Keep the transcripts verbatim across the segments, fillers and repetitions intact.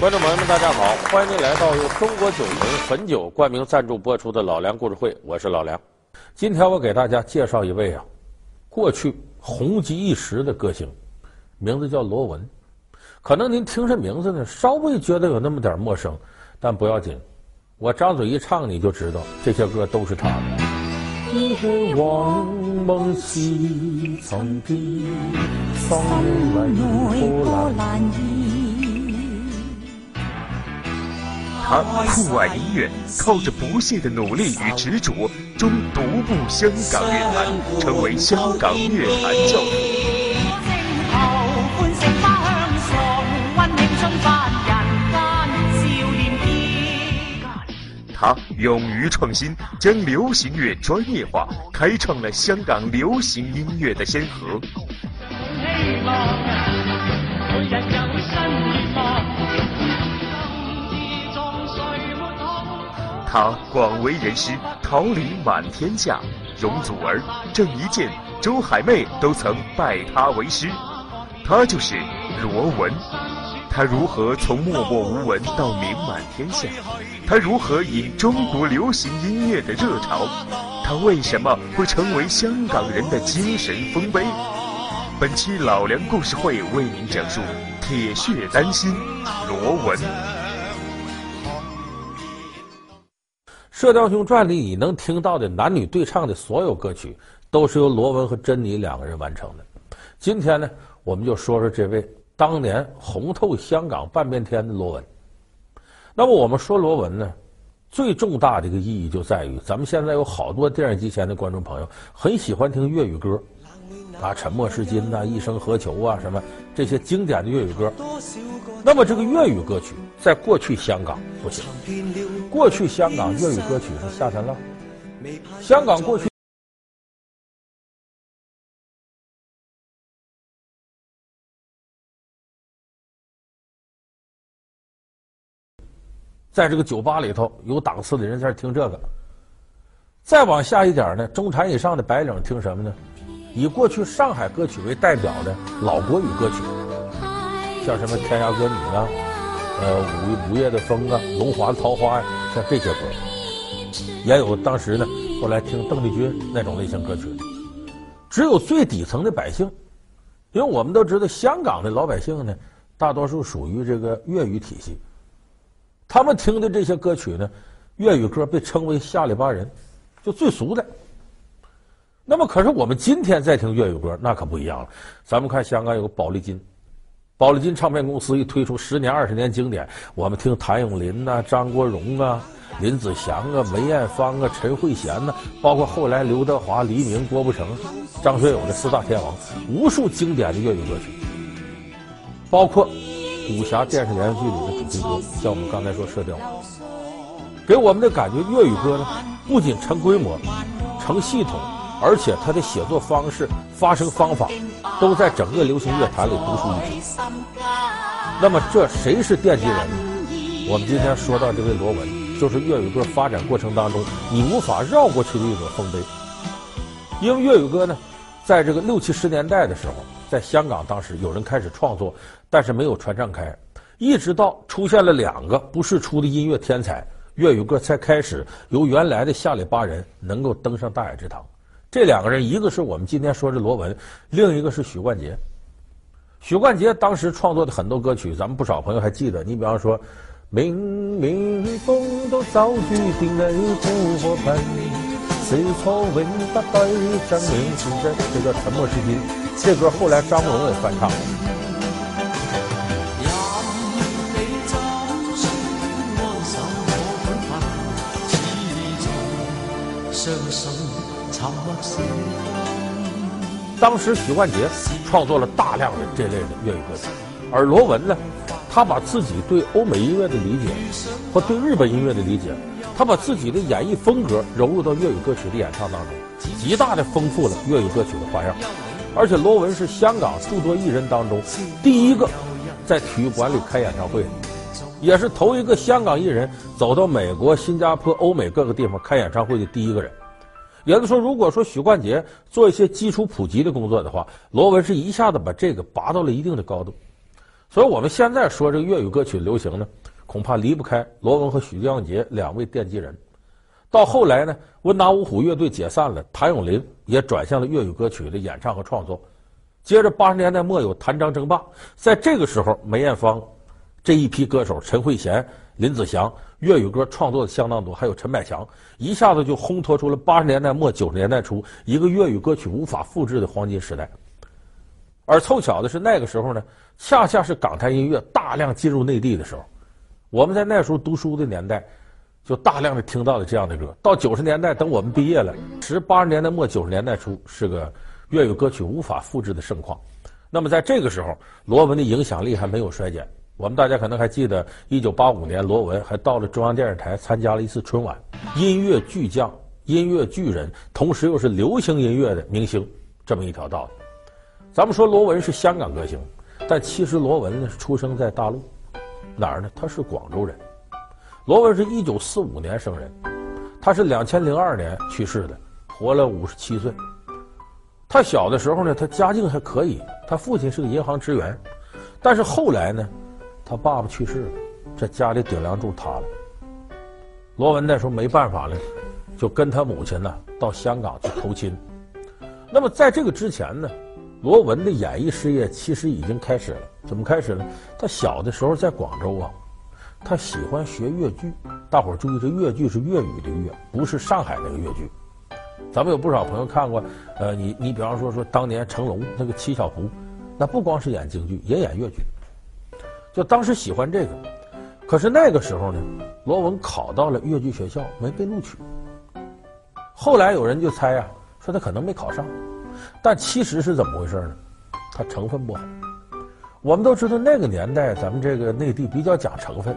观众朋友们，大家好！欢迎您来到由中国酒魂汾酒冠名赞助播出的《老梁故事会》，我是老梁。今天我给大家介绍一位啊，过去红极一时的歌星，名字叫罗文。可能您听这名字呢，稍微觉得有那么点陌生，但不要紧，我张嘴一唱你就知道，这些歌都是他的。一杯黃夢是曾變，心裏波瀾意。 他酷爱音乐，靠着不懈的努力与执着，终独步香港乐坛，成为香港乐坛教父。他勇于创新，将流行乐专业化，开创了香港流行音乐的先河。 他广为人师，桃李满天下，容祖儿、郑伊健、周海媚都曾拜他为师。他就是罗文。他如何从默默无闻到名满天下？他如何引中国流行音乐的热潮？他为什么会成为香港人的精神丰碑？本期老梁故事会为您讲述《铁血丹心》罗文。 《射雕英雄传》里你能听到的男女对唱的所有歌曲，都是由罗文和珍妮两个人完成的。今天呢，我们就说说这位当年红透香港半边天的罗文。那么我们说罗文呢，最重大的一个意义就在于，咱们现在有好多电视机前的观众朋友很喜欢听粤语歌，啊，《沉默是金》呐，《一生何求》啊，什么这些经典的粤语歌。 那么这个粤语歌曲在过去香港不行，过去香港粤语歌曲是下三滥。香港过去在这个酒吧里头有档次的人在听这个，再往下一点呢，中产以上的白领听什么呢？以过去上海歌曲为代表的老国语歌曲。 像什么《天涯歌女》啊，呃，《午夜的风》啊，《龙华桃花》呀，像这些歌，也有当时呢，后来听邓丽君那种类型歌曲。只有最底层的百姓，因为我们都知道，香港的老百姓呢，大多数属于这个粤语体系，他们听的这些歌曲呢，粤语歌被称为下里巴人，就最俗的。 那么，可是我们今天在听粤语歌，那可不一样了。咱们看香港有个宝丽金。 宝丽金唱片公司一推出十年、二十年经典，我们听谭咏麟呐、张国荣啊、林子祥啊、梅艳芳啊、陈慧娴呐、啊，包括后来刘德华、黎明、郭富城、张学友的四大天王，无数经典的粤语歌曲，包括武侠电视连续剧里的主题歌，像我们刚才说《射雕》，给我们的感觉，粤语歌呢不仅成规模、成系统，而且它的写作方式、发声方法。 都在整个流行乐坛里独树一帜。那么，这谁是奠基人呢？我们今天说到这位罗文，就是粤语歌发展过程当中你无法绕过去的一种丰碑。因为粤语歌呢，在这个六七十年代的时候，在香港当时有人开始创作，但是没有传唱开，一直到出现了两个不世出的音乐天才，粤语歌才开始由原来的下里巴人能够登上大雅之堂。 这两个人，一个是我们今天说的罗文，另一个是许冠杰。许冠杰当时创作的很多歌曲，咱们不少朋友还记得。你比方说，明明風都走注定你孤我笨，是錯永不對，真命天真。这叫《沉默是金》，这歌后来张国荣也翻唱了。任你 当时许冠杰创作了大量的这类的粤语歌曲，而罗文呢，他把自己对欧美音乐的理解和对日本音乐的理解，他把自己的演绎风格融入到粤语歌曲的演唱当中，极大的丰富了粤语歌曲的花样。而且罗文是香港诸多艺人当中第一个在体育馆里开演唱会的，也是头一个香港艺人走到美国、新加坡、欧美各个地方开演唱会的第一个人。 也就是说，如果说许冠杰做一些基础普及的工作的话，罗文是一下子把这个拔到了一定的高度。所以我们现在说这个粤语歌曲流行呢，恐怕离不开罗文和许冠杰两位奠基人。到后来呢，温拿五虎乐队解散了，谭咏麟也转向了粤语歌曲的演唱和创作。接着八十年代末有谭张争霸，在这个时候，梅艳芳这一批歌手，陈慧娴、林子祥，粤语歌创作的相当多，还有陈百强，一下子就烘托出了八十年代末九十年代初一个粤语歌曲无法复制的黄金时代。而凑巧的是，那个时候呢，恰恰是港台音乐大量进入内地的时候。我们在那时候读书的年代，就大量的听到了这样的歌。到九十年代，等我们毕业了，十八十年代末九十年代初，是个粤语歌曲无法复制的盛况。那么在这个时候，罗文的影响力还没有衰减。我们大家可能还记得，一九八五年，罗文还到了中央电视台参加了一次春晚。音乐巨匠、音乐巨人，同时又是流行音乐的明星，这么一条道理。咱们说罗文是香港歌星，但其实罗文呢是出生在大陆，哪儿呢？他是广州人。罗文是一九四五年生人，他是两千零二年去世的，活了五十七岁。他小的时候呢，他家境还可以，他父亲是个银行职员，但是后来呢，他爸爸去世了，这家里顶梁柱塌了。罗文那时候没办法了，就跟他母亲呢到香港去投亲。那么在这个之前呢，罗文的演艺事业其实已经开始了。怎么开始呢？他小的时候在广州啊，他喜欢学越剧。大伙儿注意，这越剧是粤语的越，不是上海那个越剧。咱们有不少朋友看过，呃，你你比方说说当年成龙那个《七小福》，那不光是演京剧，也演越剧。就当时喜欢这个，可是那个时候呢，罗文考到了越剧学校，没被录取。后来有人就猜啊，说他可能没考上。但其实是怎么回事呢？它成分不好。我们都知道那个年代咱们这个内地比较讲成分，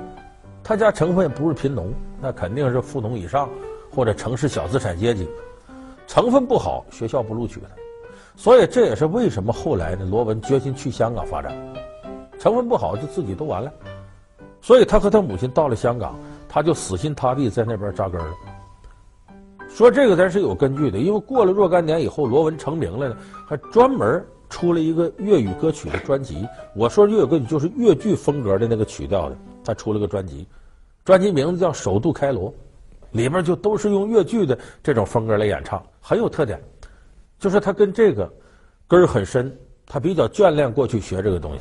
他家成分不是贫农，那肯定是富农以上或者城市小资产阶级。成分不好，学校不录取他。所以这也是为什么后来呢，罗文决心去香港发展。成分不好就自己都完了。所以他和他母亲到了香港，他就死心塌地在那边扎根了。说这个咱是有根据的，因为过了若干年以后，罗文成名了呢，还专门出了一个粤语歌曲的专辑。我说粤语歌曲就是粤剧风格的那个曲调的，他出了个专辑，专辑名字叫《首度开罗》，里边就都是用粤剧的这种风格来演唱，很有特点。就是他跟这个根儿很深，他比较眷恋过去学这个东西。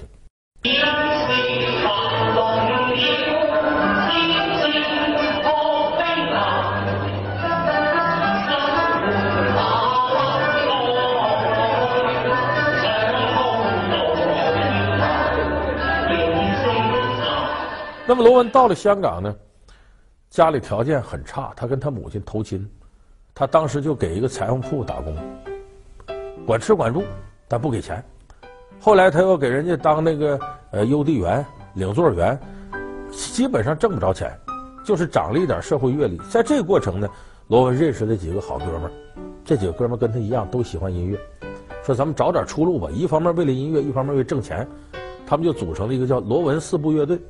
那么罗文到了香港呢，家里条件很差，他跟他母亲投亲，他当时就给一个裁缝铺打工，管吃管住，但不给钱。后来他又给人家当那个呃邮递员、领座员，基本上挣不着钱，就是长了一点社会阅历。在这个过程呢，罗文认识了几个好哥们儿，这几个哥们儿跟他一样都喜欢音乐，说咱们找点出路吧。一方面为了音乐，一方面为挣钱，他们就组成了一个叫罗文四部乐队。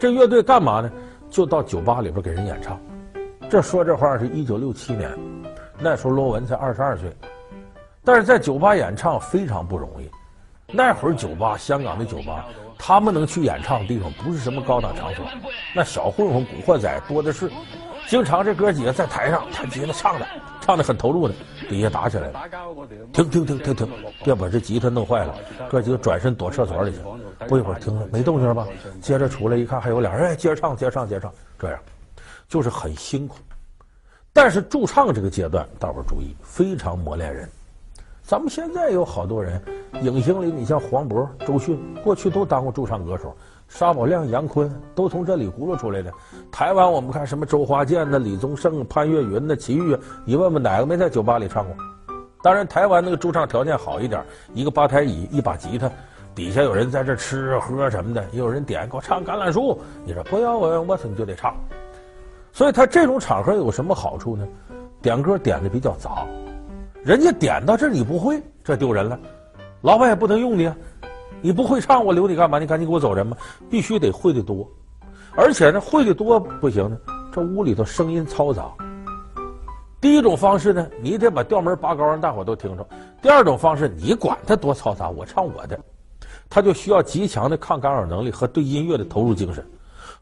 这乐队干嘛呢？就到酒吧里边给人演唱。这说这话是一九六七年，那时候罗文才二十二岁，但是在酒吧演唱非常不容易。那会儿酒吧，香港的酒吧，他们能去演唱的地方不是什么高档场所，那小混混、古惑仔多的是。经常这哥几个在台上弹吉他唱的，唱的很投入的，底下打起来了。停停停停停，别把这吉他弄坏了。哥几个转身躲厕所里去。不一会儿听了没动静吧，接着出来一看还有俩人，哎，接着唱接着唱接着唱，这样就是很辛苦。但是驻唱这个阶段，大伙儿注意，非常磨练人。咱们现在有好多人，影星里你像黄渤、周迅，过去都当过驻唱歌手，沙宝亮、杨坤都从这里轱辘出来的。台湾我们看什么周华健呢、李宗盛、潘越云呢、齐豫，你问问哪个没在酒吧里唱过？当然，台湾那个驻唱条件好一点，一个吧台椅，一把吉他。底下有人在这吃喝什么的，也有人点给我唱《橄榄树》，你说不要我，我你就得唱。所以他这种场合有什么好处呢？点歌点的比较杂，人家点到这你不会，这丢人了，老板也不能用你啊，你不会唱我留你干嘛？你赶紧给我走人吧！必须得会的多，而且呢会的多不行呢，这屋里头声音嘈杂。第一种方式呢，你得把调门拔高，让大伙都听着；第二种方式，你管他多嘈杂，我唱我的。他就需要极强的抗干扰能力和对音乐的投入精神。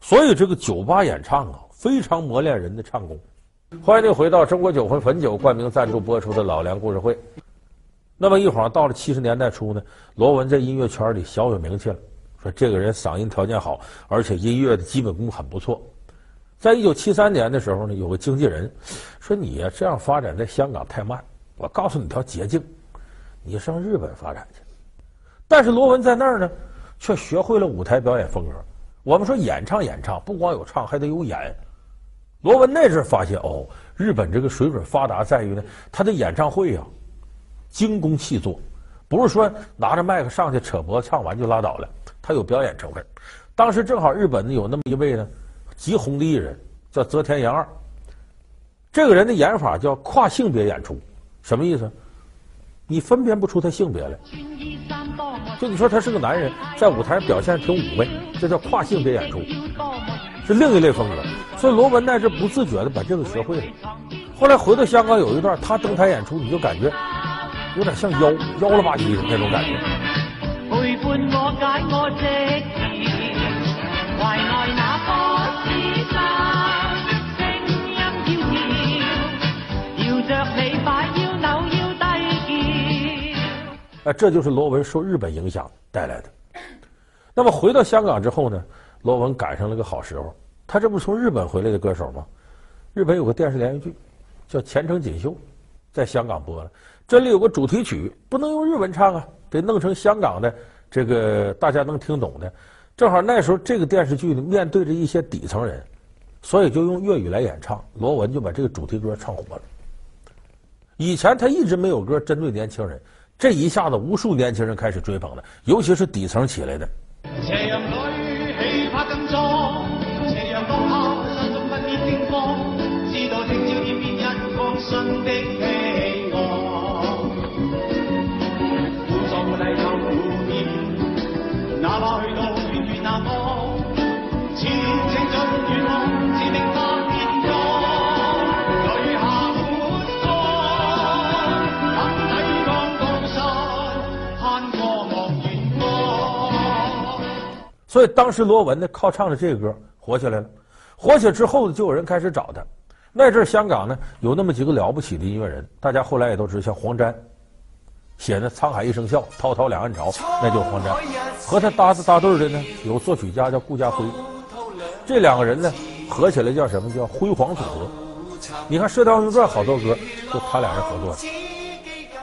所以这个酒吧演唱啊，非常磨练人的唱功。欢迎您回到中国酒魂汾酒冠名赞助播出的《老梁故事会》。那么一晃到了七十年代初呢，罗文在音乐圈里小有名气了。说这个人嗓音条件好，而且音乐的基本功很不错。在一九七三年的时候呢，有个经纪人说：“你呀、啊，这样发展在香港太慢，我告诉你条捷径，你上日本发展去。”但是罗文在那儿呢，却学会了舞台表演风格。我们说演唱演唱，不光有唱，还得有演。罗文那时发现哦，日本这个水准发达在于呢，他的演唱会呀、啊，精工细作，不是说拿着麦克上去扯脖唱完就拉倒了，他有表演成分。当时正好日本呢有那么一位呢极红的艺人叫泽田研二，这个人的演法叫跨性别演出，什么意思？你分辨不出他性别来，就你说他是个男人，在舞台上表现挺妩媚，这叫跨性别演出。是另一类风格，所以罗文乃是不自觉的把这个学会了。后来回到香港有一段，他登台演出，你就感觉有点像妖妖了吧唧的那种感觉。陪伴我解我寂寥，怀内那颗思想，聲音飄搖，搖著你擺腰扭腰低叫。啊，这就是罗文受日本影响带来的。那么回到香港之后呢？罗文赶上了个好时候，他这不是从日本回来的歌手吗？日本有个电视连续剧叫《前程锦绣》，在香港播了。这里有个主题曲，不能用日文唱啊，得弄成香港的这个大家能听懂的。正好那时候这个电视剧呢，面对着一些底层人，所以就用粤语来演唱。罗文就把这个主题歌唱火了。以前他一直没有歌针对年轻人，这一下子无数年轻人开始追捧了，尤其是底层起来的。所以当时罗文呢，靠唱着这个歌火起来了。火起之后呢，就有人开始找他。那阵香港呢，有那么几个了不起的音乐人，大家后来也都知道，像黄沾写的《沧海一声笑》《滔滔两岸潮》，那就是黄沾。和他搭子搭对的呢，有作曲家叫顾嘉辉。这两个人呢，合起来叫什么？叫辉煌组合。你看《射雕英雄传》好多歌就他俩人合作的。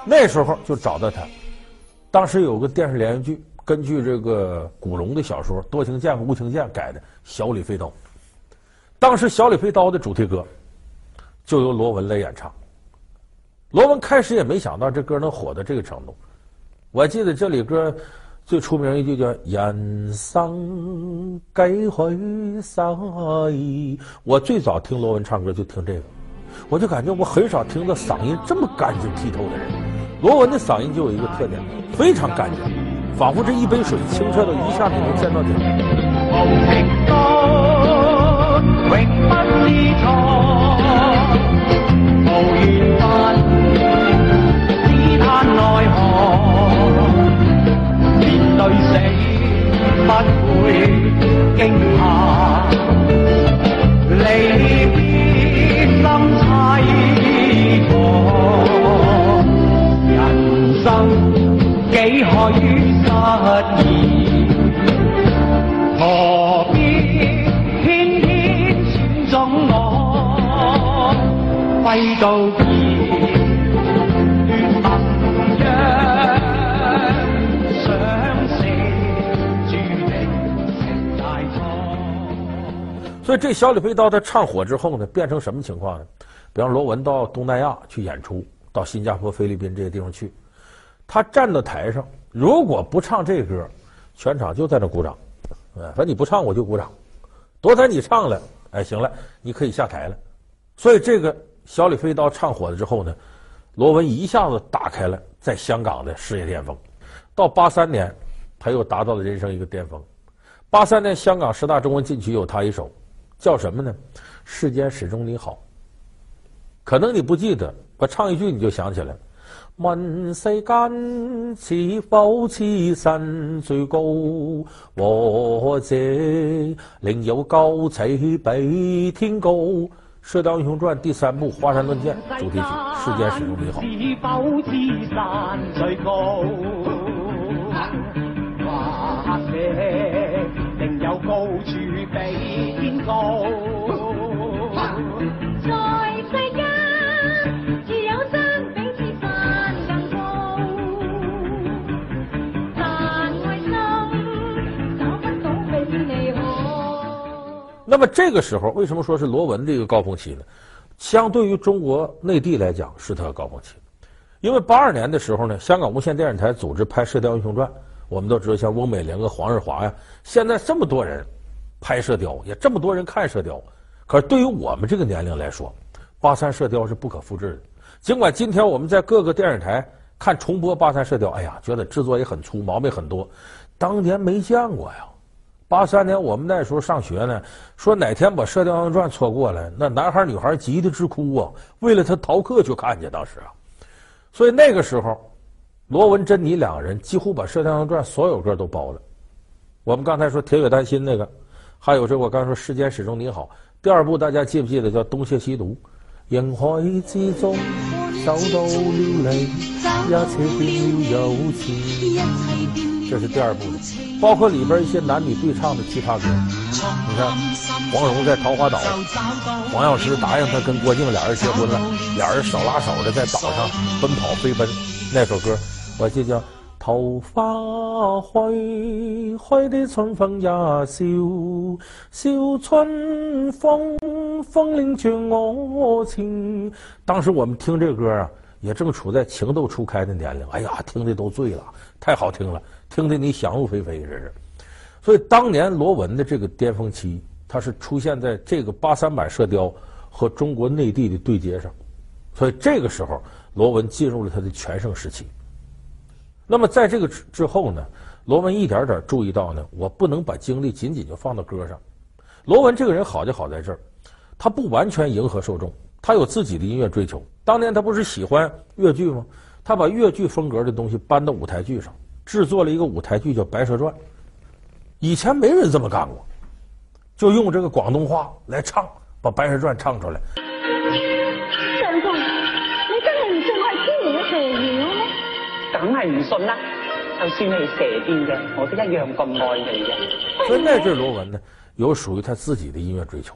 那时候就找到他。当时有个电视连续剧，根据这个古龙的小说《多情剑》和《无情剑》改的《小李飞刀》，当时《小李飞刀》的主题歌就由罗文来演唱。罗文开始也没想到这歌能火到这个程度。我记得这里歌最出名一句叫“人生几许世”，我最早听罗文唱歌就听这个，我就感觉我很少听到嗓音这么干净剔透的人。罗文的嗓音就有一个特点，非常干净。仿佛这一杯水清澈到一下你能见到顶。无情歌永不知错，无缘分只叹奈何，面对死不会惊怕，离别心太过，人生几何于。何必天天選中我，揮到別亂文章，想寫注定情太錯。所以这小李飛刀他唱火之后呢，变成什么情况呢？比方罗文到东南亚去演出，到新加坡、菲律宾这些地方去，他站到台上，如果不唱这歌，全场就在那鼓掌。哎，反正你不唱我就鼓掌。多台你唱了，哎，行了，你可以下台了。所以这个小李飞刀唱火了之后呢，罗文一下子打开了在香港的事业巅峰。到八三年，他又达到了人生一个巅峰。八三年香港十大中文金曲有他一首，叫什么呢？世间始终你好。可能你不记得，我唱一句你就想起来了。問世間是否痴心最高，或者另有高齊比天高。《射雕英雄傳》第三部《華山論劍》主題曲《世間始終美好》。是否痴心最高，或者另有高處比天高。 那么这个时候，为什么说是罗文的一个高峰期呢？相对于中国内地来讲，是它的高峰期。因为八二年的时候呢，香港无线电视台组织拍《射雕英雄传》，我们都知道，像翁美玲啊、黄日华呀、啊，现在这么多人拍射雕，也这么多人看射雕。可是对于我们这个年龄来说，八三射雕是不可复制的。尽管今天我们在各个电视台看重播八三射雕，哎呀，觉得制作也很粗，毛病很多，当年没见过呀。 八三年，我们那时候上学呢，说哪天把《射雕英雄传》错过了，那男孩女孩急得直哭啊！为了他逃课去看去，当时啊，所以那个时候，罗文、珍妮两人几乎把《射雕英雄传》所有歌都包了。我们刚才说《铁血丹心》那个，还有这我刚才说《世间始终你好》。第二部大家记不记得叫《东邪西毒》？人海之中，找到了你，一切變了有情。 这是第二部的，包括里边一些男女对唱的其他歌。你看，黄蓉在桃花岛，黄药师答应他跟郭靖俩人结婚了，俩人手拉手的在岛上奔跑飞奔。那首歌，我记叫《桃花開開的春風也笑笑春風風令著我情》。当时我们听这歌啊，也正处在情窦初开的年龄，哎呀，听的都醉了，太好听了。 听得你想入非非，这是。所以当年罗文的这个巅峰期，它是出现在这个八三版《射雕》和中国内地的对接上，所以这个时候罗文进入了他的全盛时期。那么在这个之后呢，罗文一点点注意到呢，我不能把精力仅仅就放到歌上。罗文这个人好就好在这儿，他不完全迎合受众，他有自己的音乐追求。当年他不是喜欢越剧吗？他把越剧风格的东西搬到舞台剧上。 制作了一个舞台剧叫《白蛇传》，以前没人这么干过，就用这个广东话来唱，把《白蛇传》唱出来。相公，你真係唔信我係天然嘅蛇妖咩？梗係唔信啦，就算你係蛇變嘅，我都一樣咁愛你嘅。所以那陣羅文呢，有屬於他自己的音樂追求。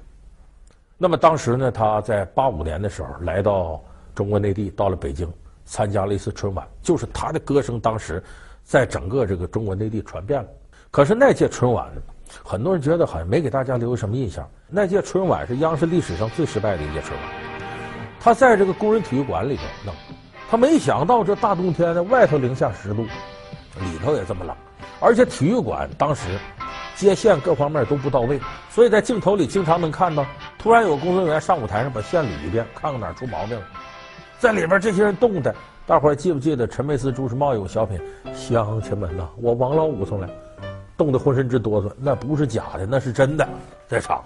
那麼當時呢，他在八五年的時候來到中國內地，到了北京，參加了一次春晚，就是他的歌聲当时。 在整个这个中国内地传遍了，可是那届春晚，很多人觉得好像没给大家留下什么印象。那届春晚是央视历史上最失败的一届春晚，他在这个工人体育馆里头弄，他没想到这大冬天的外头零下十度，里头也这么冷，而且体育馆当时接线各方面都不到位，所以在镜头里经常能看到，突然有工作人员上舞台上把线捋一遍，看看哪儿出毛病了，在里边这些人冻的。 大伙儿记不记得陈佩斯、朱时茂有小品《乡亲们呐、啊》，我王老五从来冻得浑身直哆嗦，那不是假的，那是真的。这场，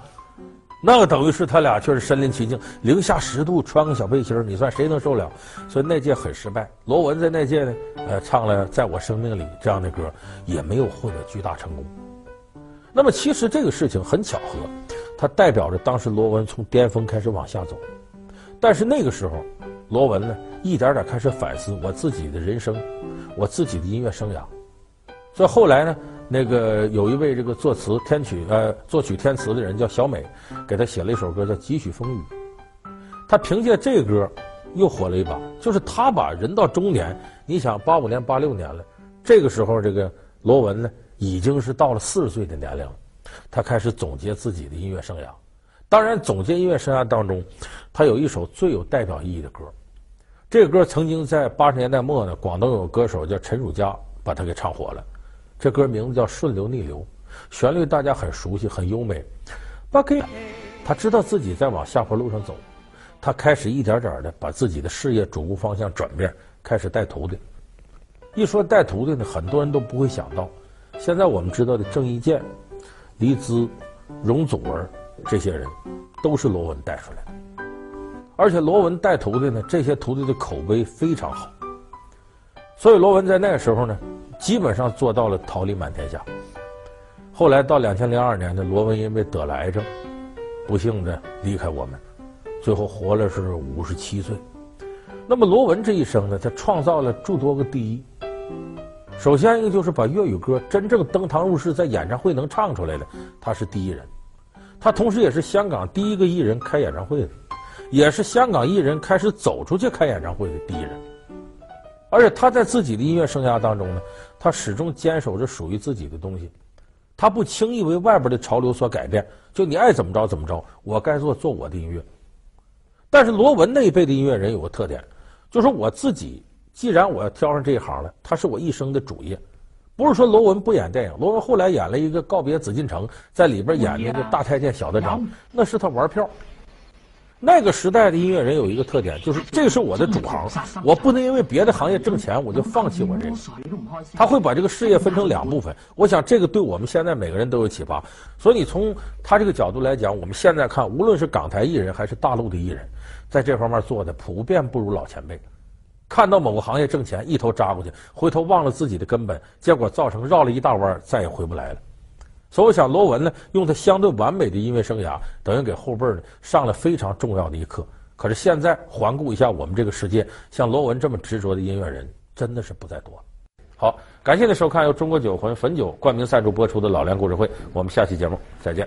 那个等于是他俩却是身临其境，零下十度穿个小背心你算谁能受了？所以那届很失败。罗文在那届呢，呃，唱了《在我生命里》这样的歌，也没有获得巨大成功。那么其实这个事情很巧合，它代表着当时罗文从巅峰开始往下走，但是那个时候。 罗文呢，一点点开始反思我自己的人生，我自己的音乐生涯。所以后来呢，那个有一位这个作词填曲呃作曲填词的人叫小美，给他写了一首歌叫《几许风雨》。他凭借这歌又火了一把，就是他把人到中年，你想八五年八六年了，这个时候这个罗文呢已经是到了四十岁的年龄，他开始总结自己的音乐生涯。当然，总结音乐生涯当中，他有一首最有代表意义的歌。 这个歌曾经在八十年代末呢，广东有歌手叫陈汝佳把它给唱火了。这歌名字叫《顺流逆流》，旋律大家很熟悉，很优美。巴克，他知道自己在往下坡路上走，他开始一点点的把自己的事业主攻方向转变，开始带徒弟。一说带徒弟呢，很多人都不会想到，现在我们知道的郑伊健、黎姿、容祖儿这些人，都是罗文带出来的。 而且罗文带徒弟呢，这些徒弟的口碑非常好，所以罗文在那个时候呢，基本上做到了桃李满天下。后来到两千零二年呢，罗文因为得了癌症，不幸的离开我们，最后活了是五十七岁。那么罗文这一生呢，他创造了诸多个第一。首先一个就是把粤语歌真正登堂入室，在演唱会能唱出来的，他是第一人。他同时也是香港第一个艺人开演唱会的，也是香港艺人开始走出去开演唱会的第一人。而且他在自己的音乐生涯当中呢，他始终坚守着属于自己的东西，他不轻易为外边的潮流所改变，就你爱怎么着怎么着，我该做做我的音乐。但是罗文那一辈的音乐人有个特点，就是我自己既然我要挑上这一行了，它是我一生的主业。不是说罗文不演电影，罗文后来演了一个《告别紫禁城》，在里边演那个大太监小队长，那是他玩票。那个时代的音乐人有一个特点，就是这是我的主行，我不能因为别的行业挣钱我就放弃我这个。他会把这个事业分成两部分，我想这个对我们现在每个人都有启发。所以你从他这个角度来讲，我们现在看，无论是港台艺人还是大陆的艺人，在这方面做的普遍不如老前辈。看到某个行业挣钱，一头扎过去，回头忘了自己的根本，结果造成绕了一大弯，再也回不来了。所以我想罗文呢，用他相对完美的音乐生涯，等于给后辈呢上了非常重要的一课。可是现在环顾一下我们这个世界，像罗文这么执着的音乐人真的是不再多。好，感谢您收看由中国酒魂汾酒冠名赞助播出的《老梁故事会》，我们下期节目再见。